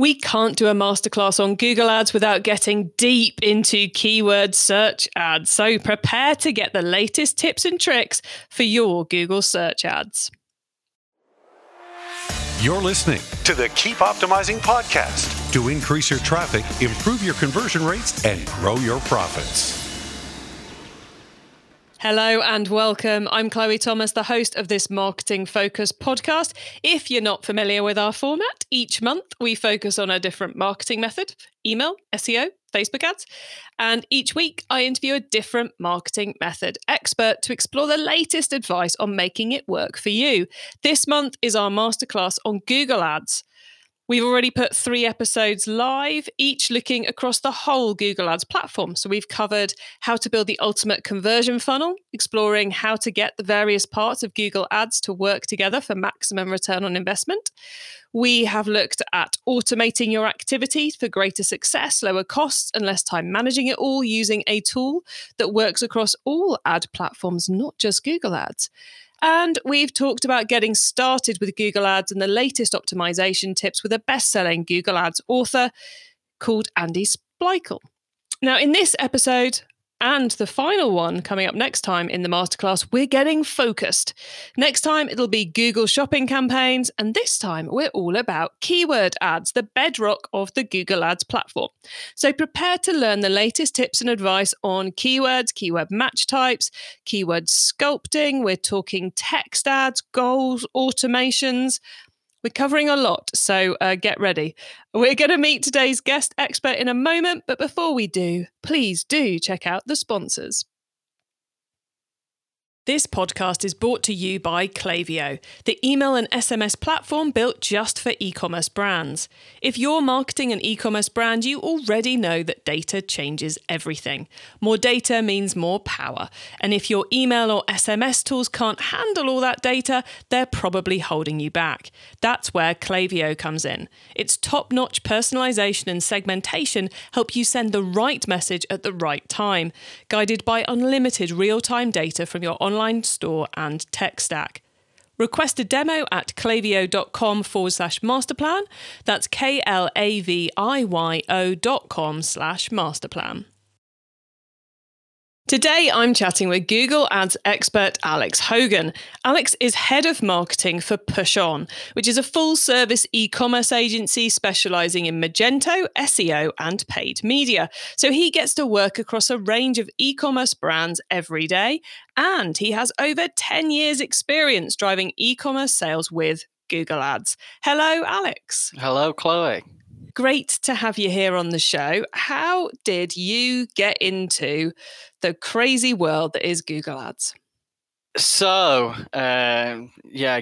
We can't do a masterclass on Google Ads without getting deep into keyword search ads. So prepare to get the latest tips and tricks for your Google search ads. You're listening to the Keep Optimizing Podcast to increase your traffic, improve your conversion rates, and grow your profits. Hello and welcome. I'm Chloe Thomas, the host of this Marketing Focus podcast. If you're not familiar with our format, each month we focus on a different marketing method, email, SEO, Facebook ads. And each week I interview a different marketing method expert to explore the latest advice on making it work for you. This month is our masterclass on Google Ads. We've already put 3 episodes live, each looking across the whole Google Ads platform. So we've covered how to build the ultimate conversion funnel, exploring how to get the various parts of Google Ads to work together for maximum return on investment. We have looked at automating your activities for greater success, lower costs, and less time managing it all using a tool that works across all ad platforms, not just Google Ads. And we've talked about getting started with Google Ads and the latest optimization tips with a best-selling Google Ads author called Andy Spiegel. Now, in this episode and the final one coming up next time in the masterclass, we're getting focused. Next time, it'll be Google Shopping campaigns. And this time, we're all about keyword ads, the bedrock of the Google Ads platform. So prepare to learn the latest tips and advice on keywords, keyword match types, keyword sculpting. We're talking text ads, goals, automations. We're covering a lot, so get ready. We're going to meet today's guest expert in a moment, but before we do, please do check out the sponsors. This podcast is brought to you by Klaviyo, the email and SMS platform built just for e-commerce brands. If you're marketing an e-commerce brand, you already know that data changes everything. More data means more power. And if your email or SMS tools can't handle all that data, they're probably holding you back. That's where Klaviyo comes in. Its top-notch personalization and segmentation help you send the right message at the right time, guided by unlimited real-time data from your online store and tech stack. Request a demo at klaviyo.com/masterplan. That's klaviyo.com/masterplan. Today, I'm chatting with Google Ads expert Alex Hogan. Alex is head of marketing for PushOn, which is a full-service e-commerce agency specializing in Magento, SEO, and paid media. So he gets to work across a range of e-commerce brands every day, and he has over 10 years' experience driving e-commerce sales with Google Ads. Hello, Alex. Hello, Chloe. Great to have you here on the show. How did you get into the crazy world that is Google Ads? So, I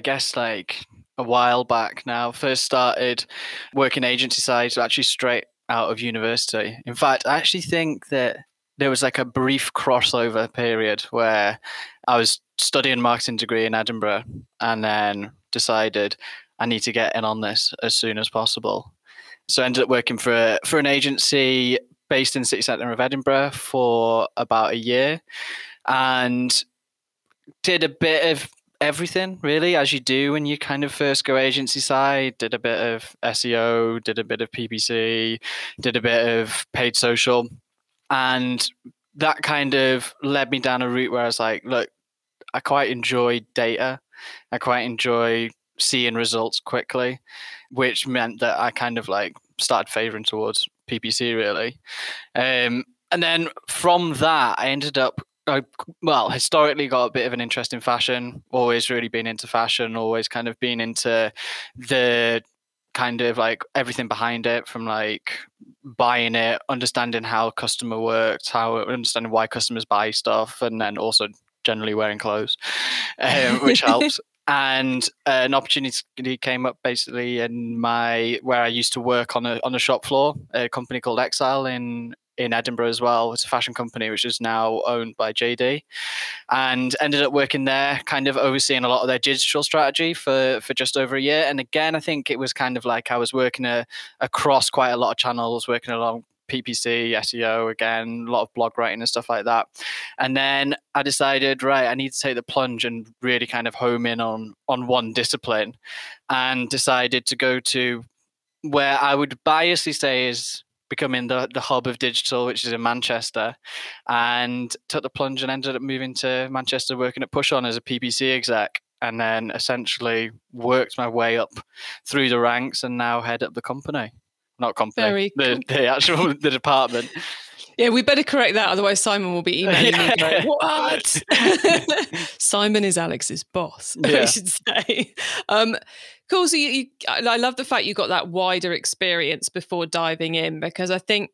guess like a while back now, first started working agency side, actually straight out of university. In fact, I actually think that there was like a brief crossover period where I was studying a marketing degree in Edinburgh and then decided I need to get in on this as soon as possible. So I ended up working for an agency based in the city centre of Edinburgh for about a year and did a bit of everything, really, as you do when you kind of first go agency side. Did a bit of SEO, did a bit of PPC, did a bit of paid social. And that kind of led me down a route where I was like, look, I quite enjoy data. I quite enjoy seeing results quickly, which meant that I kind of like started favouring towards PPC really. And then from that, I ended up, historically got a bit of an interest in fashion, always really been into fashion, always kind of been into the kind of like everything behind it, from like buying it, understanding how customer works, understanding why customers buy stuff, and then also generally wearing clothes, which helps. And an opportunity came up basically where I used to work on a shop floor, a company called Exile in Edinburgh as well. It's a fashion company which is now owned by JD, and ended up working there, kind of overseeing a lot of their digital strategy for just over a year. And again, I think it was kind of like I was working across quite a lot of channels, working along PPC, SEO again, a lot of blog writing and stuff like that. And then I decided, right, I need to take the plunge and really kind of home in on one discipline, and decided to go to where I would biasly say is becoming the hub of digital, which is in Manchester, and took the plunge and ended up moving to Manchester, working at PushOn as a PPC exec, and then essentially worked my way up through the ranks and now head up the company. Not company, the actual the department. Yeah, we better correct that, otherwise Simon will be emailing me going, what? Simon is Alex's boss, I should say. Cool, so you, I love the fact you got that wider experience before diving in, because I think,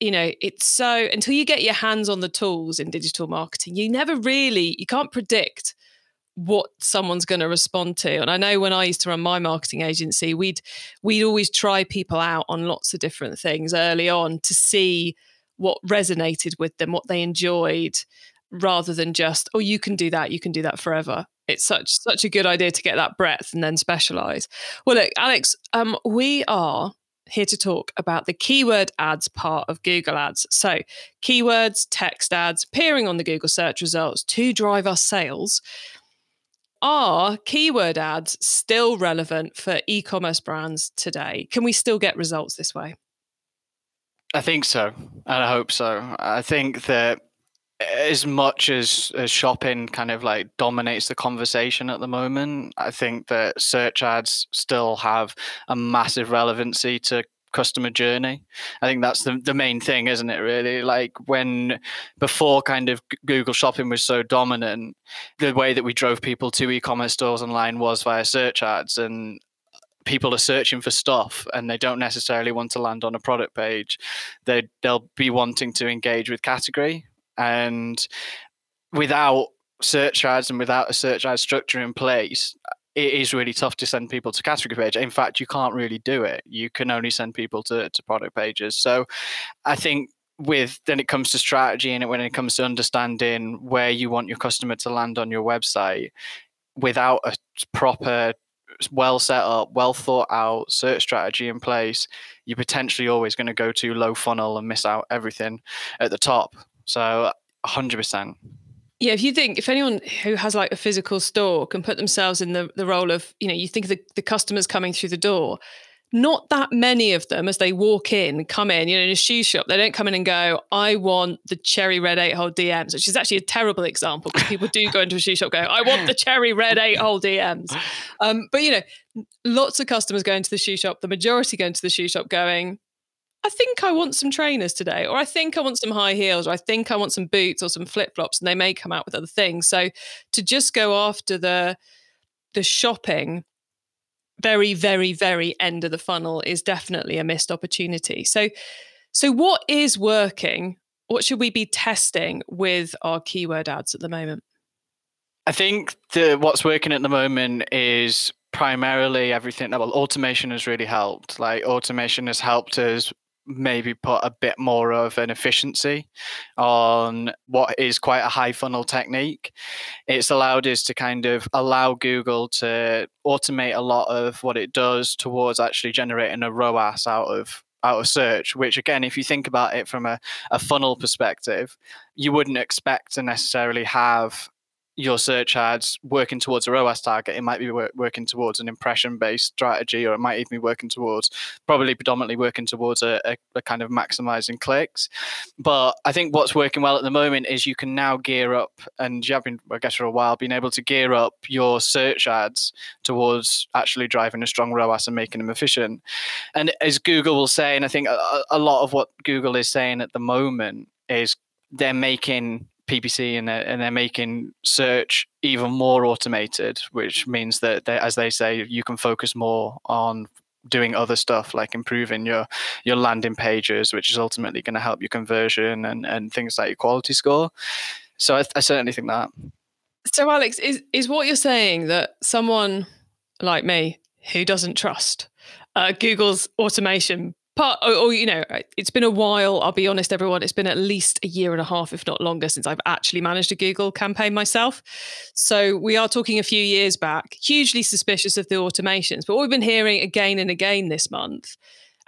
you know, it's so, until you get your hands on the tools in digital marketing, you never really, you can't predict what someone's going to respond to. And I know when I used to run my marketing agency, we'd always try people out on lots of different things early on to see what resonated with them, what they enjoyed, rather than just, oh, you can do that forever. It's such a good idea to get that breadth and then specialize. Well, look, Alex, we are here to talk about the keyword ads part of Google Ads. So keywords, text ads appearing on the Google search results to drive our sales. Are keyword ads still relevant for e-commerce brands today? Can we still get results this way? I think so, and I hope so. I think that as much as shopping kind of like dominates the conversation at the moment, I think that search ads still have a massive relevancy to customer journey. I think that's the main thing, isn't it, really? Like when before kind of Google Shopping was so dominant, the way that we drove people to e-commerce stores online was via search ads, and people are searching for stuff and they don't necessarily want to land on a product page. They'll be wanting to engage with category, and without search ads and without a search ad structure in place, it is really tough to send people to category page. In fact, you can't really do it. You can only send people to product pages. So I think then it comes to strategy, and when it comes to understanding where you want your customer to land on your website, without a proper, well set up, well thought out search strategy in place, you're potentially always going to go to low funnel and miss out everything at the top. So 100%. Yeah, if anyone who has like a physical store can put themselves in the role of, you know, you think of the customers coming through the door, not that many of them as they walk in, come in, you know, in a shoe shop, they don't come in and go, I want the cherry red 8-hole DMs, which is actually a terrible example because people do go into a shoe shop going, I want the cherry red 8-hole DMs. But, you know, lots of customers go into the shoe shop, the majority go into the shoe shop going, I think I want some trainers today, or I think I want some high heels, or I think I want some boots or some flip-flops, and they may come out with other things. So to just go after the shopping, very, very, very end of the funnel is definitely a missed opportunity. So what is working? What should we be testing with our keyword ads at the moment? I think what's working at the moment is primarily everything. Well, automation has really helped. Like automation has helped us maybe put a bit more of an efficiency on what is quite a high funnel technique. It's allowed us to kind of allow Google to automate a lot of what it does towards actually generating a ROAS out of search, which again, if you think about it from a funnel perspective, you wouldn't expect to necessarily have your search ads working towards a ROAS target. It might be working towards an impression-based strategy, or it might even be predominantly working towards a kind of maximizing clicks. But I think what's working well at the moment is you can now gear up, and you have been, I guess, for a while, being able to gear up your search ads towards actually driving a strong ROAS and making them efficient. And as Google will say, and I think a lot of what Google is saying at the moment is they're making PPC and they're making search even more automated, which means that they, as they say, you can focus more on doing other stuff like improving your landing pages, which is ultimately going to help your conversion and things like your quality score. So I certainly think that. So Alex, is what you're saying that someone like me who doesn't trust Google's automation part, or, you know, it's been a while, I'll be honest, everyone, it's been at least a year and a half, if not longer, since I've actually managed a Google campaign myself. So we are talking a few years back, hugely suspicious of the automations. But what we've been hearing again and again this month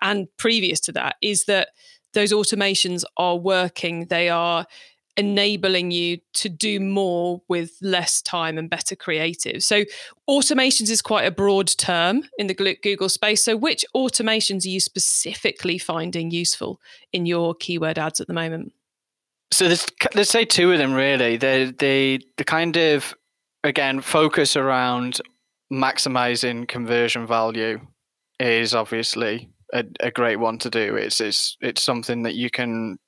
and previous to that is that those automations are working. They are enabling you to do more with less time and better creative. So automations is quite a broad term in the Google space. So which automations are you specifically finding useful in your keyword ads at the moment? So there's say two of them really. The kind of, again, focus around maximizing conversion value is obviously a great one to do. It's something that you can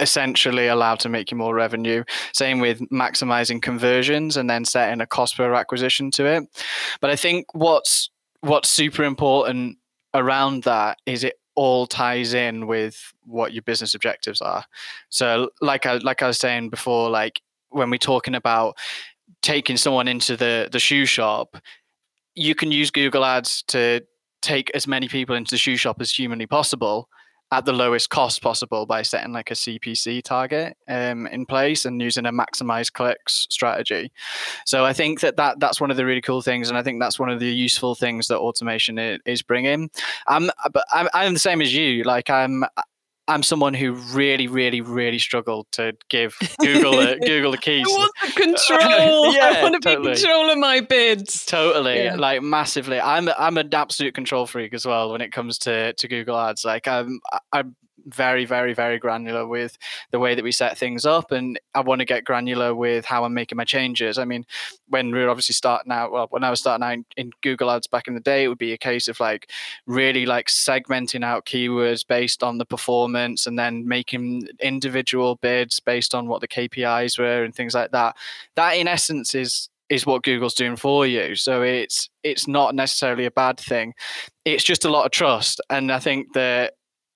essentially allowed to make you more revenue. Same with maximizing conversions and then setting a cost per acquisition to it. But I think what's super important around that is it all ties in with what your business objectives are. So like I was saying before, like when we're talking about taking someone into the shoe shop, you can use Google Ads to take as many people into the shoe shop as humanly possible at the lowest cost possible by setting like a CPC target in place and using a maximize clicks strategy. So I think that's one of the really cool things. And I think that's one of the useful things that automation is bringing. But I'm the same as you. Like I'm someone who really, really, really struggled to give Google the keys. I want the control. Yeah, I want to be control of my bids. Totally, yeah. Like massively. I'm an absolute control freak as well when it comes to Google Ads. Like I'm very, very, very granular with the way that we set things up, and I want to get granular with how I'm making my changes. I mean, when we were obviously starting out, well, when I was starting out in Google Ads back in the day, it would be a case of like really like segmenting out keywords based on the performance and then making individual bids based on what the KPIs were and things like that. That in essence is what Google's doing for you. So it's not necessarily a bad thing. It's just a lot of trust. And I think that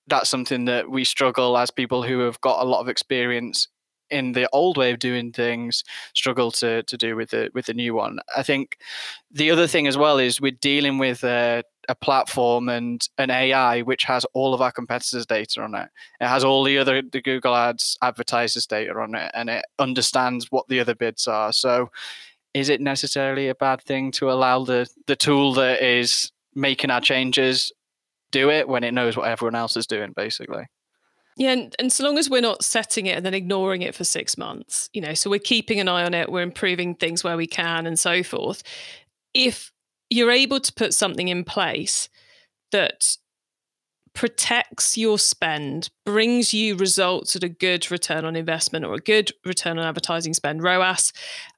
that's something that we struggle as people who have got a lot of experience in the old way of doing things, struggle to do with the new one. I think the other thing as well is we're dealing with a platform and an AI which has all of our competitors' data on it. It has all the Google Ads advertisers' data on it, and it understands what the other bids are. So is it necessarily a bad thing to allow the tool that is making our changes do it when it knows what everyone else is doing, basically? Yeah, and so long as we're not setting it and then ignoring it for 6 months, so we're keeping an eye on it, we're improving things where we can and so forth. If you're able to put something in place that protects your spend, brings you results at a good return on investment or a good return on advertising spend, ROAS,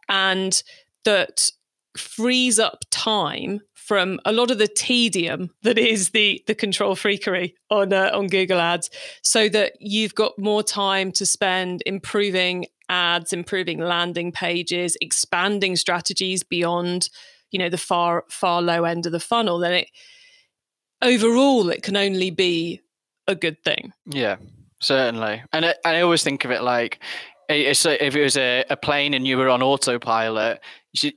and that frees up time from a lot of the tedium that is the control freakery on Google Ads, so that you've got more time to spend improving ads, improving landing pages, expanding strategies beyond, the far low end of the funnel. Then it can only be a good thing. Yeah, certainly. And I always think of it like, so if it was a plane and you were on autopilot,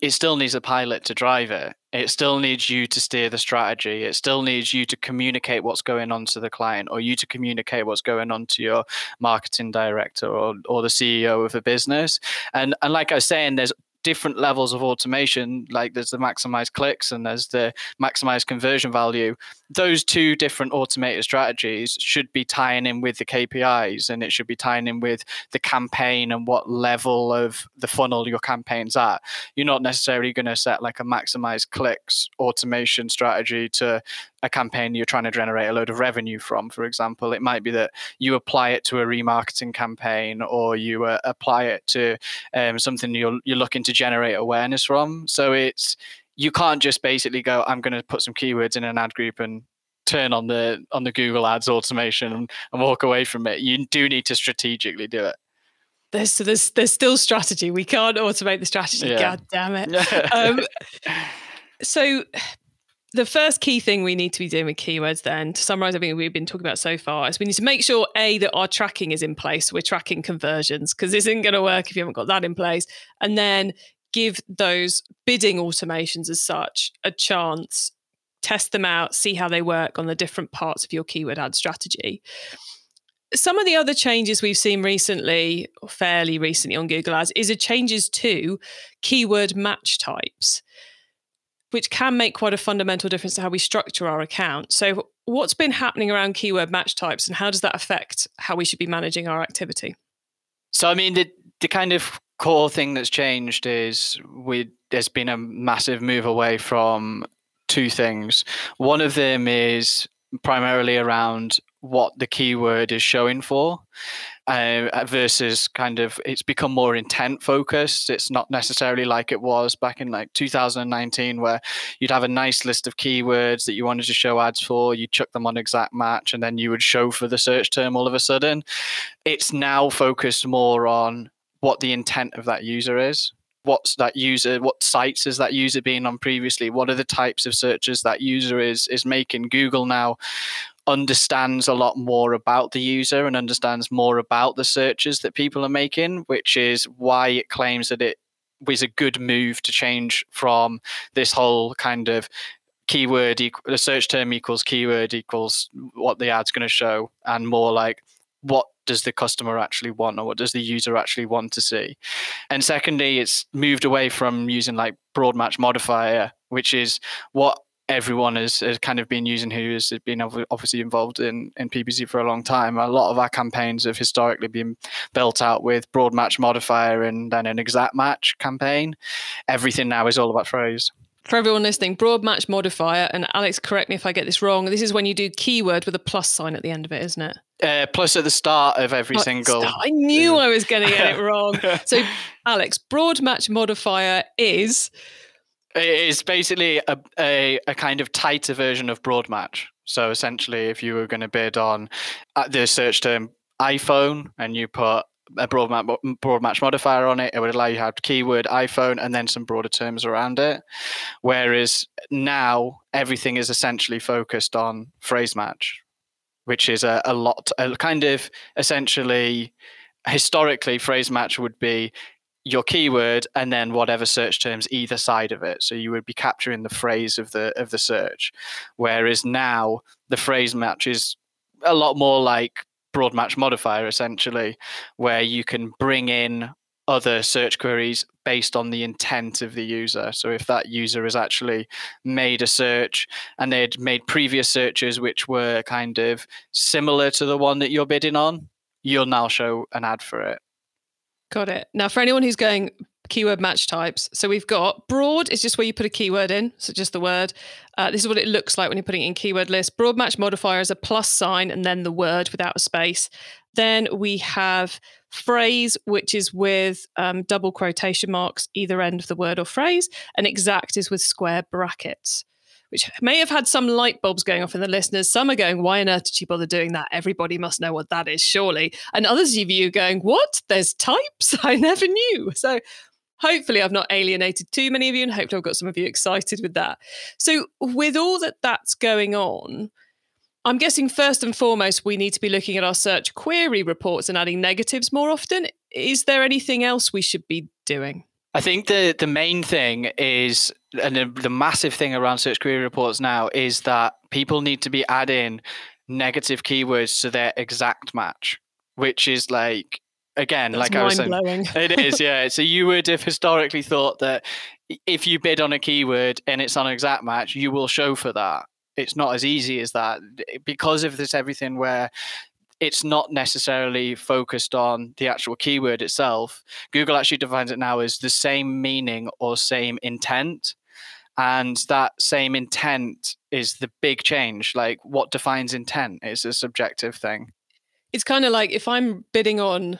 it still needs a pilot to drive it. It still needs you to steer the strategy. It still needs you to communicate what's going on to the client, or you to communicate what's going on to your marketing director or the CEO of a business. And like I was saying, there's different levels of automation. Like there's the maximize clicks and there's the maximize conversion value. Those two different automated strategies should be tying in with the KPIs, and it should be tying in with the campaign and what level of the funnel your campaign's at. You're not necessarily going to set like a maximize clicks automation strategy to a campaign you're trying to generate a load of revenue from, for example. It might be that you apply it to a remarketing campaign, or you apply it to something you're looking to generate awareness from. So you can't just basically go, I'm going to put some keywords in an ad group and turn on the Google Ads automation and walk away from it. You do need to strategically do it. There's still strategy. We can't automate the strategy. Yeah. God damn it. So the first key thing we need to be doing with keywords then, to summarize everything we've been talking about so far, is we need to make sure, A, that our tracking is in place. We're tracking conversions, because this isn't going to work if you haven't got that in place. And then give those bidding automations as such a chance, test them out, see how they work on the different parts of your keyword ad strategy. Some of the other changes we've seen recently, or fairly recently on Google Ads, is changes to keyword match types, which can make quite a fundamental difference to how we structure our account. So what's been happening around keyword match types, and how does that affect how we should be managing our activity? So, I mean, the kind of core thing that's changed is there's been a massive move away from two things. One of them is primarily around what the keyword is showing for, versus kind of it's become more intent focused. It's not necessarily like it was back in like 2019, where you'd have a nice list of keywords that you wanted to show ads for, you chuck them on exact match, and then you would show for the search term all of a sudden. It's now focused more on what the intent of that user is. What's that user? What sites has that user been on previously? What are the types of searches that user is making? Google now understands a lot more about the user and understands more about the searches that people are making, which is why it claims that it was a good move to change from this whole kind of keyword, the search term equals keyword equals what the ad's going to show, and more like what does the customer actually want, or what does the user actually want to see? And secondly, it's moved away from using like broad match modifier, which is what everyone has kind of been using who has been obviously involved in PPC for a long time. A lot of our campaigns have historically been built out with broad match modifier and then an exact match campaign. Everything now is all about phrase. For everyone listening, broad match modifier, and Alex, correct me if I get this wrong, this is when you do keyword with a plus sign at the end of it, isn't it? Plus at the start of every single... I knew I was going to get it wrong. So, Alex, broad match modifier is... It is basically a kind of tighter version of broad match. So essentially, if you were going to bid on the search term iPhone and you put a broad match modifier on it, it would allow you to have keyword iPhone and then some broader terms around it. Whereas now, everything is essentially focused on phrase match, which is a kind of essentially, historically, phrase match would be your keyword and then whatever search terms either side of it. So you would be capturing the phrase of the search. Whereas now the phrase match is a lot more like broad match modifier, essentially, where you can bring in other search queries based on the intent of the user. So if that user has actually made a search and they'd made previous searches which were kind of similar to the one that you're bidding on, you'll now show an ad for it. Got it. Now, for anyone who's going keyword match types, so we've got broad is just where you put a keyword in, so just the word. This is what it looks like when you're putting it in keyword list. Broad match modifier is a plus sign and then the word without a space. Then we have phrase, which is with double quotation marks, either end of the word or phrase, and exact is with square brackets, which may have had some light bulbs going off in the listeners. Some are going, why on earth did she bother doing that? Everybody must know what that is, surely. And others of you going, what? There's types? I never knew. So hopefully I've not alienated too many of you, and hopefully I've got some of you excited with that. So with all that's going on, I'm guessing first and foremost, we need to be looking at our search query reports and adding negatives more often. Is there anything else we should be doing? I think the main thing is, and the massive thing around search query reports now, is that people need to be adding negative keywords to their exact match, which is like, again, that's like I was saying, it is, yeah. So you would have historically thought that if you bid on a keyword and it's on an exact match, you will show for that. It's not as easy as that because of this everything where it's not necessarily focused on the actual keyword itself. Google actually defines it now as the same meaning or same intent. And that same intent is the big change. Like, what defines intent is a subjective thing. It's kind of like if I'm bidding on,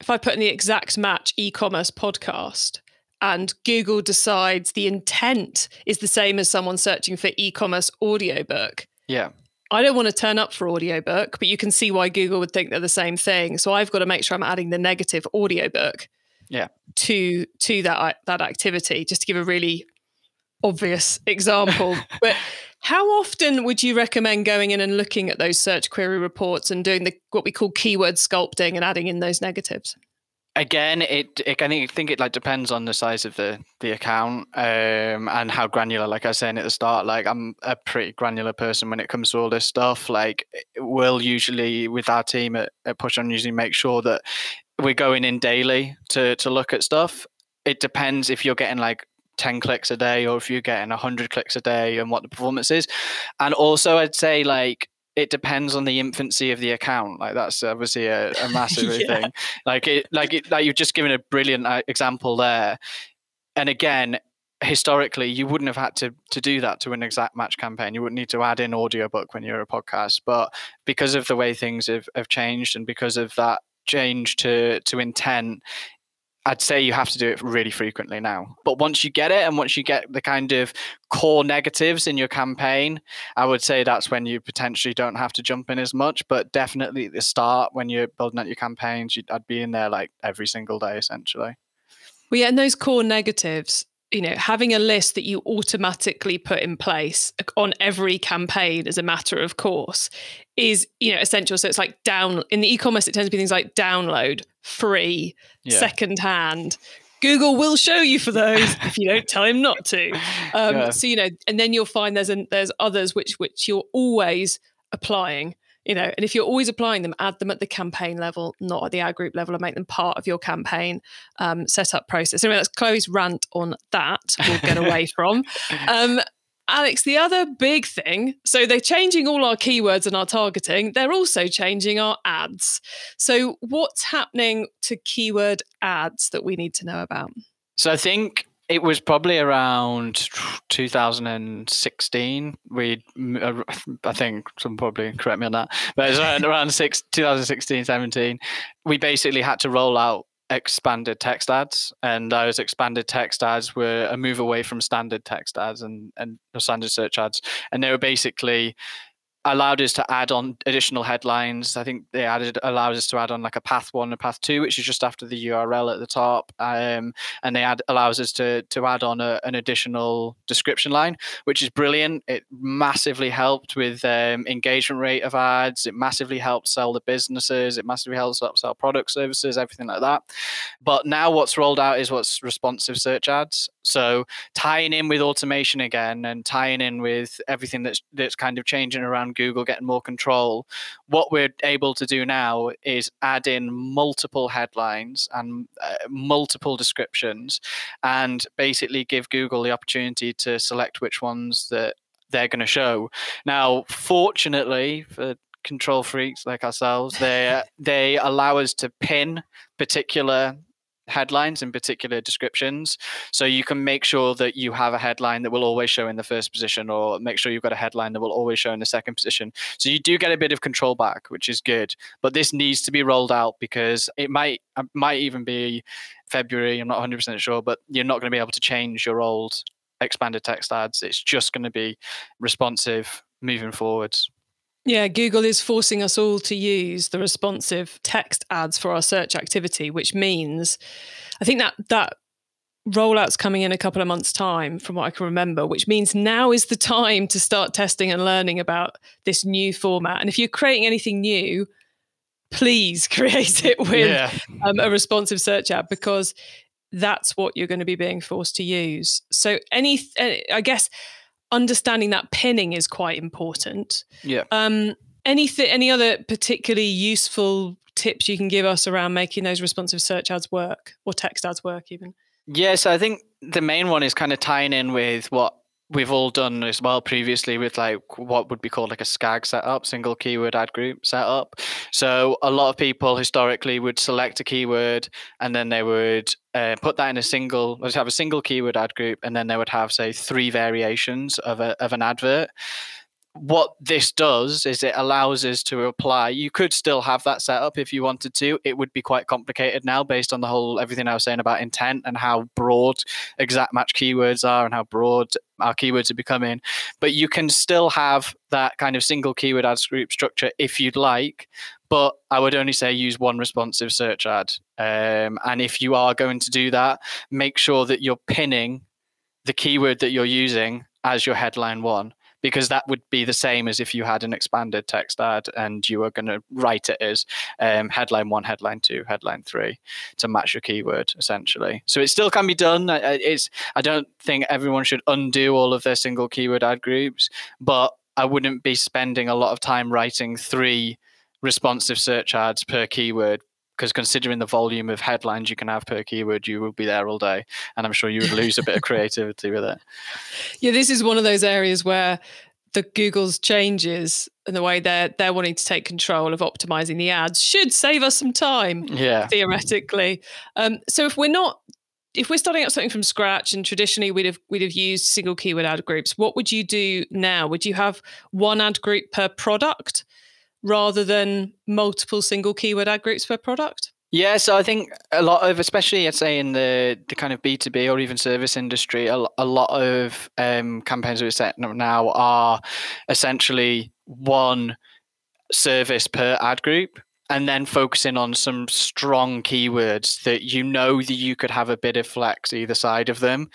if I put in the exact match e-commerce podcast and Google decides the intent is the same as someone searching for e-commerce audiobook. Yeah. I don't want to turn up for audiobook, but you can see why Google would think they're the same thing. So I've got to make sure I'm adding the negative audiobook to that activity, just to give a really obvious example. But how often would you recommend going in and looking at those search query reports and doing what we call keyword sculpting and adding in those negatives? Again, I think it like depends on the size of the account and how granular. Like I was saying at the start, like I'm a pretty granular person when it comes to all this stuff. Like we'll usually, with our team at PushOn, usually make sure that we're going in daily to look at stuff. It depends if you're getting like 10 clicks a day or if you're getting 100 clicks a day and what the performance is. And also I'd say like it depends on the infancy of the account. Like that's obviously a massive thing. Like you've just given a brilliant example there. And again, historically, you wouldn't have had to do that to an exact match campaign. You wouldn't need to add in audiobook when you're a podcast. But because of the way things have changed and because of that change to intent, I'd say you have to do it really frequently now. But once you get it and once you get the kind of core negatives in your campaign, I would say that's when you potentially don't have to jump in as much. But definitely at the start, when you're building out your campaigns, I'd be in there like every single day, essentially. Well, yeah, and those core negatives, you know, having a list that you automatically put in place on every campaign as a matter of course is, you know, essential. So it's like in the e-commerce, it tends to be things like download, free, secondhand. Google will show you for those if you don't tell him not to. So, you know, and then you'll find there's others which you're always applying, you know, and if you're always applying them, add them at the campaign level, not at the ad group level, and make them part of your campaign setup process. Anyway, that's Chloe's rant on that. We'll get away from. Alex, the other big thing, so they're changing all our keywords and our targeting. They're also changing our ads. So what's happening to keyword ads that we need to know about? So I think it was probably around 2016. I think someone probably correct me on that, but it's around 2016, 17. We basically had to roll out expanded text ads, and those expanded text ads were a move away from standard text ads and standard search ads, and they were basically allowed us to add on additional headlines. I think they allowed us to add on like a path one and path two, which is just after the URL at the top. And they allows us to add on an additional description line, which is brilliant. It massively helped with engagement rate of ads. It massively helped sell the businesses. It massively helped sell product services, everything like that. But now what's rolled out is what's responsive search ads. So tying in with automation again and tying in with everything that's kind of changing around Google getting more control, what we're able to do now is add in multiple headlines and multiple descriptions and basically give Google the opportunity to select which ones that they're going to show. Now, fortunately for control freaks like ourselves, they allow us to pin particular headlines and particular descriptions, so you can make sure that you have a headline that will always show in the first position, or make sure you've got a headline that will always show in the second position. So you do get a bit of control back, which is good, but this needs to be rolled out because it might even be February, I'm not 100% sure, but you're not going to be able to change your old expanded text ads. It's just going to be responsive moving forwards. Yeah, Google is forcing us all to use the responsive text ads for our search activity, which means I think that rollout's coming in a couple of months' time from what I can remember, which means now is the time to start testing and learning about this new format. And if you're creating anything new, please create it with a responsive search ad, because that's what you're going to be being forced to use. So I guess understanding that pinning is quite important. Yeah. Any other particularly useful tips you can give us around making those responsive search ads work, or text ads work even? Yes, I think the main one is kind of tying in with what we've all done as well previously with like what would be called like a SCAG setup, single keyword ad group setup. So a lot of people historically would select a keyword and then they would put that in have a single keyword ad group, and then they would have, say, three variations of an advert. What this does is it allows us to apply. You could still have that set up if you wanted to. It would be quite complicated now based on everything I was saying about intent and how broad exact match keywords are and how broad our keywords are becoming. But you can still have that kind of single keyword ad group structure if you'd like. But I would only say use one responsive search ad. And if you are going to do that, make sure that you're pinning the keyword that you're using as your headline one, because that would be the same as if you had an expanded text ad and you were going to write it as headline one, headline two, headline three to match your keyword, essentially. So it still can be done. I don't think everyone should undo all of their single keyword ad groups, but I wouldn't be spending a lot of time writing three responsive search ads per keyword, because considering the volume of headlines you can have per keyword, you will be there all day. And I'm sure you would lose a bit of creativity with it. Yeah, this is one of those areas where the Google's changes and the way they're wanting to take control of optimizing the ads should save us some time, theoretically. So if we're starting out something from scratch, and traditionally we'd have used single keyword ad groups, what would you do now? Would you have one ad group per product rather than multiple single keyword ad groups per product? Yeah, so I think a lot of, especially I'd say in the kind of B2B or even service industry, a lot of campaigns that we're setting up now are essentially one service per ad group, and then focusing on some strong keywords that that you could have a bit of flex either side of them,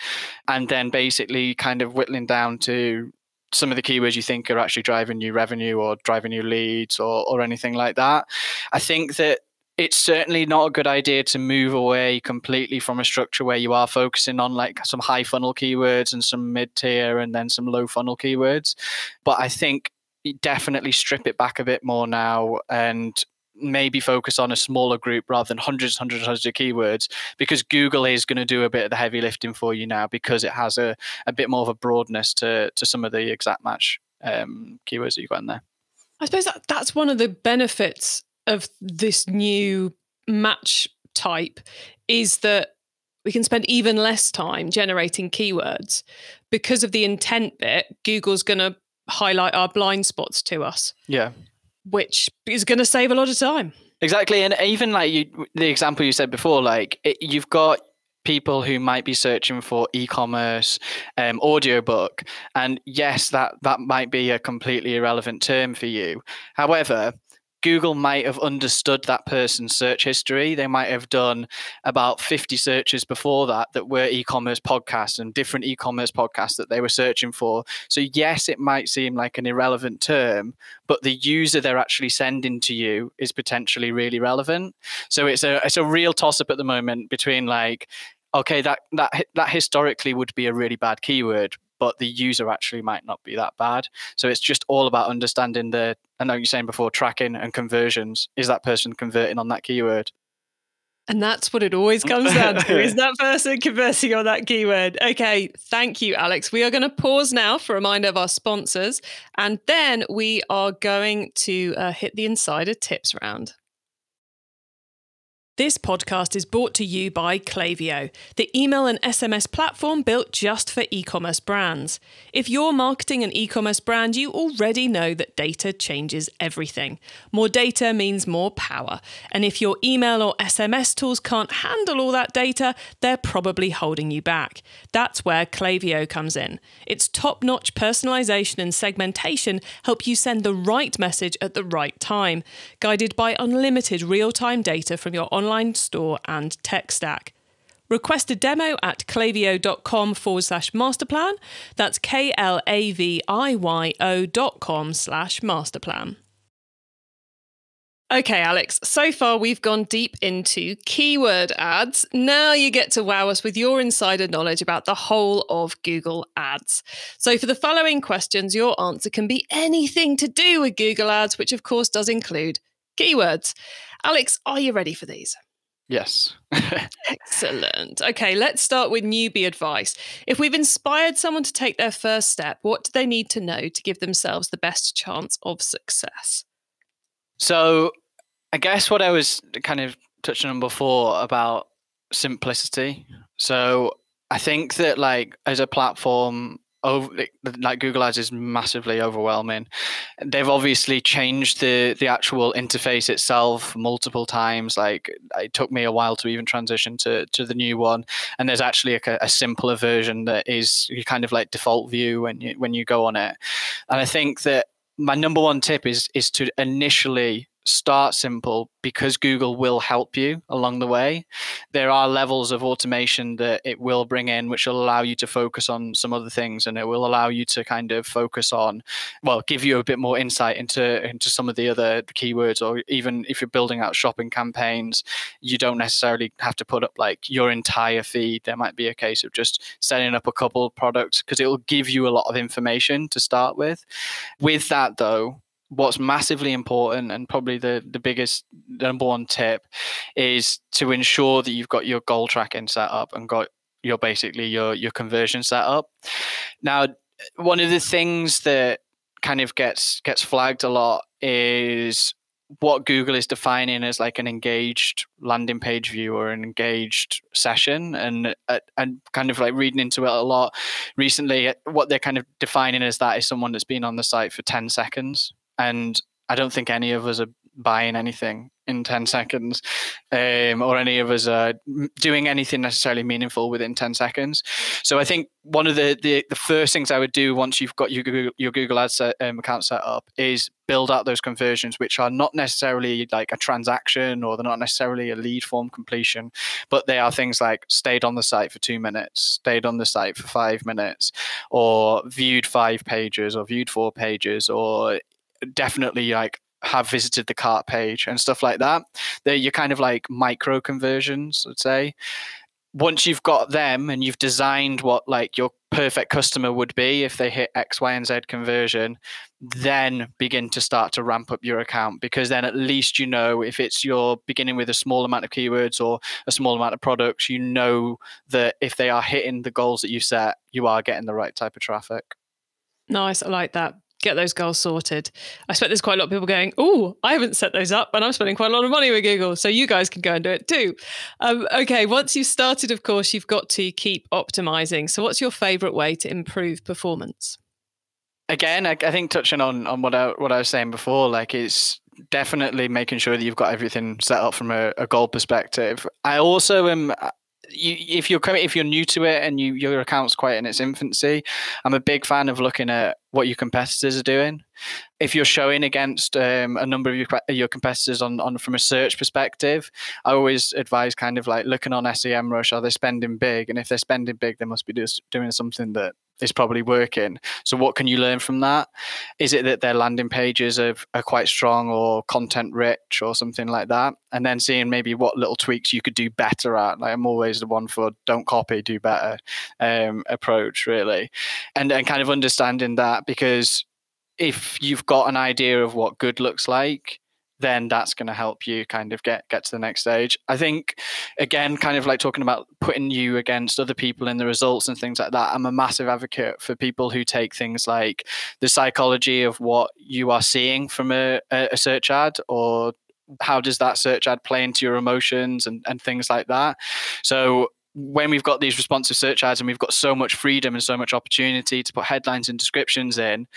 and then basically kind of whittling down to some of the keywords you think are actually driving you revenue or driving you leads or anything like that. I think that it's certainly not a good idea to move away completely from a structure where you are focusing on like some high funnel keywords and some mid-tier and then some low funnel keywords. But I think you definitely strip it back a bit more now and maybe focus on a smaller group rather than hundreds of keywords, because Google is going to do a bit of the heavy lifting for you now, because it has a bit more of a broadness to some of the exact match keywords that you've got in there. I suppose that's one of the benefits of this new match type, is that we can spend even less time generating keywords. Because of the intent bit, Google's going to highlight our blind spots to us. Yeah. Which is going to save a lot of time. Exactly. And even like the example you said before, like you've got people who might be searching for e-commerce, audiobook. And yes, that might be a completely irrelevant term for you. However, Google might have understood that person's search history. They might have done about 50 searches before that were e-commerce podcasts and different e-commerce podcasts that they were searching for. So yes, it might seem like an irrelevant term, but the user they're actually sending to you is potentially really relevant. So it's a real toss-up at the moment between like, okay, that historically would be a really bad keyword, but the user actually might not be that bad. So it's just all about understanding I know you're saying before, tracking and conversions. Is that person converting on that keyword? And that's what it always comes down to. Is that person converting on that keyword? Okay, thank you, Alex. We are going to pause now for a reminder of our sponsors, and then we are going to hit the insider tips round. This podcast is brought to you by Klaviyo, the email and SMS platform built just for e-commerce brands. If you're marketing an e-commerce brand, you already know that data changes everything. More data means more power. And if your email or SMS tools can't handle all that data, they're probably holding you back. That's where Klaviyo comes in. Its top-notch personalization and segmentation help you send the right message at the right time, guided by unlimited real-time data from your online store and tech stack. Request a demo at klaviyo.com/masterplan. That's klaviyo.com/masterplan. Okay, Alex, so far we've gone deep into keyword ads. Now you get to wow us with your insider knowledge about the whole of Google Ads. So for the following questions, your answer can be anything to do with Google Ads, which of course does include keywords. Alex, are you ready for these? Yes. Excellent. Okay, let's start with newbie advice. If we've inspired someone to take their first step, what do they need to know to give themselves the best chance of success? So I guess what I was kind of touching on before about simplicity. So I think that like as a platform, like Google Ads is massively overwhelming. They've obviously changed the actual interface itself multiple times. Like it took me a while to even transition to the new one. And there's actually a simpler version that is kind of like default view when you go on it. And I think that my number one tip is to initially start simple, because Google will help you along the way. There are levels of automation that it will bring in, which will allow you to focus on some other things, and it will allow you to kind of focus on, well, give you a bit more insight into some of the other keywords. Or even if you're building out shopping campaigns, you don't necessarily have to put up like your entire feed. There might be a case of just setting up a couple of products, because it will give you a lot of information to start with. With that though, what's massively important, and probably the biggest number one tip, is to ensure that you've got your goal tracking set up and got your conversion set up. Now, one of the things that kind of gets flagged a lot is what Google is defining as like an engaged landing page view or an engaged session. And kind of like reading into it a lot recently, what they're kind of defining as that is someone that's been on the site for 10 seconds. And I don't think any of us are buying anything in 10 seconds, or any of us are doing anything necessarily meaningful within 10 seconds. So I think one of the first things I would do once you've got your Google Ads account set up is build out those conversions, which are not necessarily like a transaction, or they're not necessarily a lead form completion, but they are things like stayed on the site for 2 minutes, stayed on the site for 5 minutes, or viewed 5 pages, or viewed 4 pages, or definitely like have visited the cart page and stuff like that. They're your kind of like micro conversions, I'd say. Once you've got them and you've designed what like your perfect customer would be if they hit X, Y, and Z conversion, then begin to start to ramp up your account, because then at least you know if it's you're beginning with a small amount of keywords or a small amount of products, you know that if they are hitting the goals that you set, you are getting the right type of traffic. Nice, I like that. Get those goals sorted. I expect there's quite a lot of people going, oh, I haven't set those up and I'm spending quite a lot of money with Google. So you guys can go and do it too. Okay, once you've started, of course, you've got to keep optimizing. So what's your favorite way to improve performance? Again, I think touching on what I was saying before, like it's definitely making sure that you've got everything set up from a goal perspective. I also am... If you're new to it and your account's quite in its infancy, I'm a big fan of looking at what your competitors are doing. If you're showing against a number of your competitors on from a search perspective, I always advise kind of like looking on SEMrush, are they spending big? And if they're spending big, they must be doing something that is probably working. So what can you learn from that? Is it that their landing pages are quite strong or content rich or something like that? And then seeing maybe what little tweaks you could do better at. Like I'm always the one for don't copy, do better approach really. And kind of understanding that, because if you've got an idea of what good looks like, then that's going to help you kind of get to the next stage. I think, again, kind of like talking about putting you against other people in the results and things like that, I'm a massive advocate for people who take things like the psychology of what you are seeing from a search ad, or how does that search ad play into your emotions and things like that. So when we've got these responsive search ads and we've got so much freedom and so much opportunity to put headlines and descriptions in,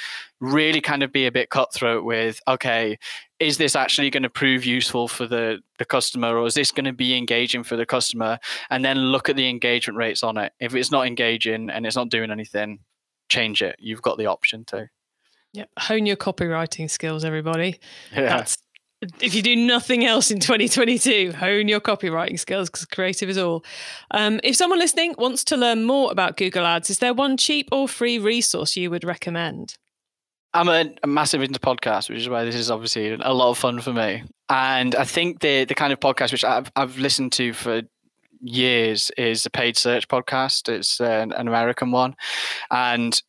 really kind of be a bit cutthroat with, okay, is this actually going to prove useful for the customer, or is this going to be engaging for the customer? And then look at the engagement rates on it. If it's not engaging and it's not doing anything, change it. You've got the option to. Yeah. Hone your copywriting skills, everybody. Yeah. If you do nothing else in 2022, hone your copywriting skills, because creative is all. If someone listening wants to learn more about Google Ads, is there one cheap or free resource you would recommend? I'm a massive into podcasts, which is why this is obviously a lot of fun for me. And I think the kind of podcast which I've listened to for years is the Paid Search podcast. It's an American one. And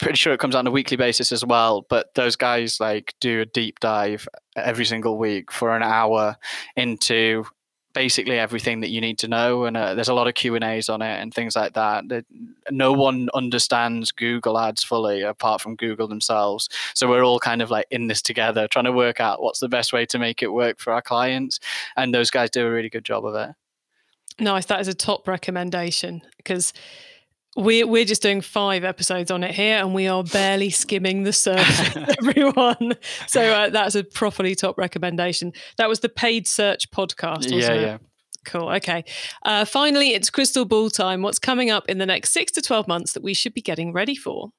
pretty sure it comes out on a weekly basis as well, but those guys like do a deep dive every single week for an hour into basically everything that you need to know, and there's a lot of Q&As on it and things like that. No one understands Google Ads fully apart from Google themselves, so we're all kind of like in this together, trying to work out what's the best way to make it work for our clients, and those guys do a really good job of it. Nice, that is a top recommendation, because we're just doing 5 episodes on it here and we are barely skimming the surface, everyone. So that's a properly top recommendation. That was the Paid Search podcast. Yeah. Cool. Okay. Finally, it's crystal ball time. What's coming up in the next 6 to 12 months that we should be getting ready for?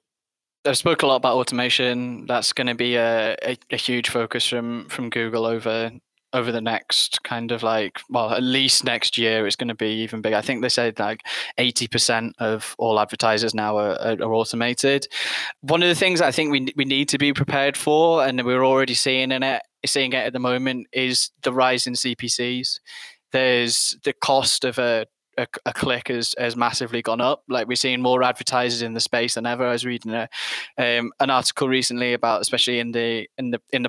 I've spoken a lot about automation. That's going to be a huge focus from Google over the next kind of like, well, at least next year, it's going to be even bigger. I think they said like 80% of all advertisers now are automated. One of the things I think we need to be prepared for, and we're already seeing it at the moment, is the rise in CPCs. There's the cost of a click has massively gone up. Like we're seeing more advertisers in the space than ever. I was reading an article recently about, especially in the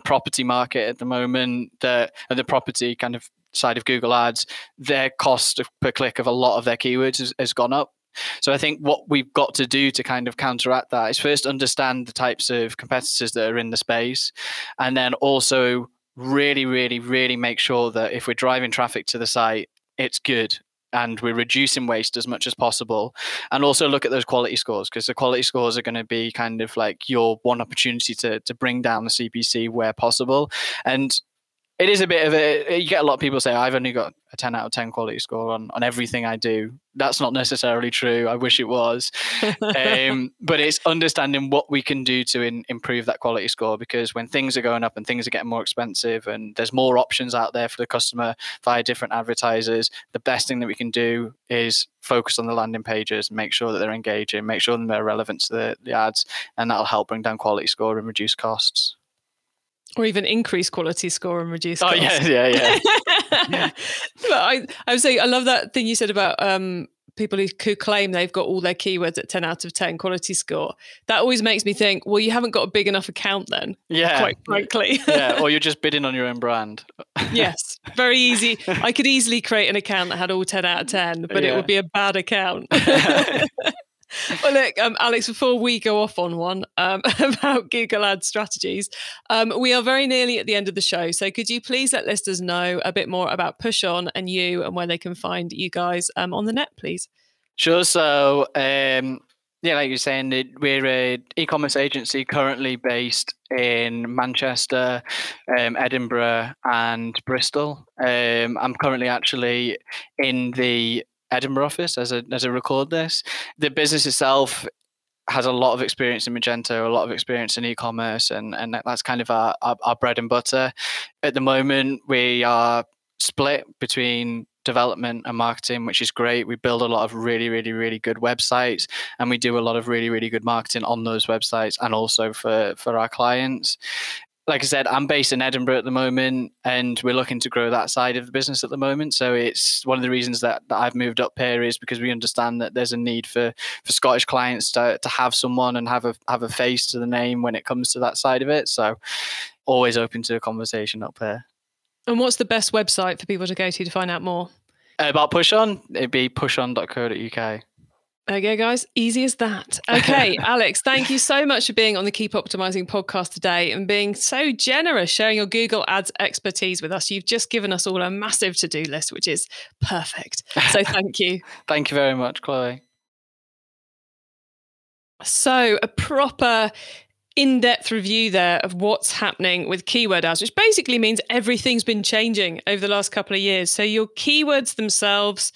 property market at the moment, the property kind of side of Google Ads, their cost per click of a lot of their keywords has gone up. So I think what we've got to do to kind of counteract that is first understand the types of competitors that are in the space, and then also really make sure that if we're driving traffic to the site, it's good and we're reducing waste as much as possible. And also look at those quality scores, because the quality scores are going to be kind of like your one opportunity to bring down the CPC where possible. And it is a bit of a, you get a lot of people say, I've only got a 10 out of 10 quality score on everything I do. That's not necessarily true. I wish it was. But it's understanding what we can do to improve that quality score, because when things are going up and things are getting more expensive and there's more options out there for the customer via different advertisers, the best thing that we can do is focus on the landing pages, make sure that they're engaging, make sure that they're relevant to the ads, and that'll help bring down quality score and reduce costs. Or even increase quality score and reduce costs. Oh, yeah. But I would say, I love that thing you said about people who claim they've got all their keywords at 10 out of 10 quality score. That always makes me think, well, you haven't got a big enough account then, quite frankly. Or you're just bidding on your own brand. Yes, very easy. I could easily create an account that had all 10 out of 10, but it would be a bad account. Well, look, Alex, before we go off on one about Google Ads strategies, we are very nearly at the end of the show. So could you please let listeners know a bit more about PushOn and you, and where they can find you guys on the net, please? Sure. So, yeah, like you're saying, we're an e-commerce agency currently based in Manchester, Edinburgh and Bristol. I'm currently actually in the Edinburgh office as I record this. The business itself has a lot of experience in Magento, a lot of experience in e-commerce, and that's kind of our bread and butter. At the moment, we are split between development and marketing, which is great. We build a lot of really good websites, and we do a lot of really good marketing on those websites and also for our clients. Like I said, I'm based in Edinburgh at the moment, and we're looking to grow that side of the business at the moment. So it's one of the reasons that I've moved up here is because we understand that there's a need for Scottish clients to have someone and have a face to the name when it comes to that side of it. So always open to a conversation up here. And what's the best website for people to go to find out more? About PushOn, it'd be pushon.co.uk. There you go, guys. Easy as that. Okay, Alex, thank you so much for being on the Keep Optimizing podcast today and being so generous, sharing your Google Ads expertise with us. You've just given us all a massive to-do list, which is perfect. So thank you. Thank you very much, Chloe. So a proper in-depth review there of what's happening with keyword ads, which basically means everything's been changing over the last couple of years. So your keywords themselves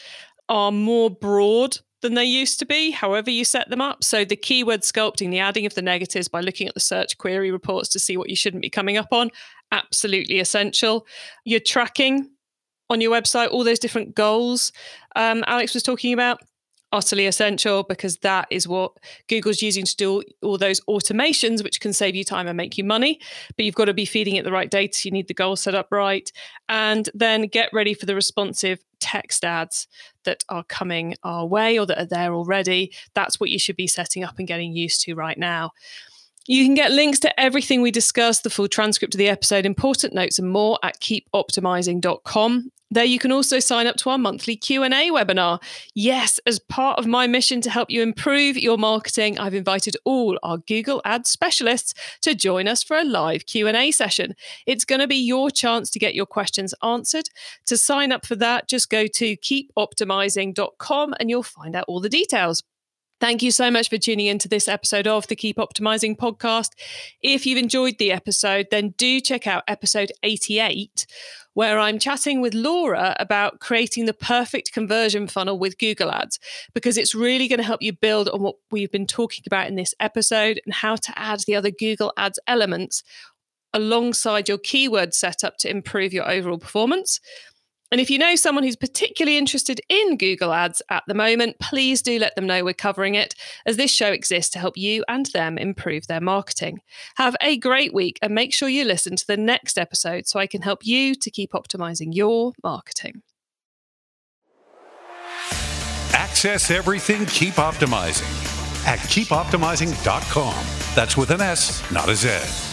are more broad than they used to be, however you set them up. So the keyword sculpting, the adding of the negatives by looking at the search query reports to see what you shouldn't be coming up on, absolutely essential. Your tracking on your website, all those different goals Alex was talking about, utterly essential, because that is what Google's using to do all those automations, which can save you time and make you money. But you've got to be feeding it the right data. You need the goal set up right. And then get ready for the responsive text ads that are coming our way or that are there already. That's what you should be setting up and getting used to right now. You can get links to everything we discussed, the full transcript of the episode, important notes and more at keepoptimizing.com. There you can also sign up to our monthly Q&A webinar. Yes, as part of my mission to help you improve your marketing, I've invited all our Google Ads specialists to join us for a live Q&A session. It's going to be your chance to get your questions answered. To sign up for that, just go to keepoptimizing.com and you'll find out all the details. Thank you so much for tuning into this episode of the Keep Optimizing podcast. If you've enjoyed the episode, then do check out episode 88, where I'm chatting with Laura about creating the perfect conversion funnel with Google Ads, because it's really going to help you build on what we've been talking about in this episode and how to add the other Google Ads elements alongside your keyword setup to improve your overall performance. And if you know someone who's particularly interested in Google Ads at the moment, please do let them know we're covering it, as this show exists to help you and them improve their marketing. Have a great week and make sure you listen to the next episode so I can help you to keep optimizing your marketing. Access everything Keep Optimizing at keepoptimizing.com. That's with an S, not a Z.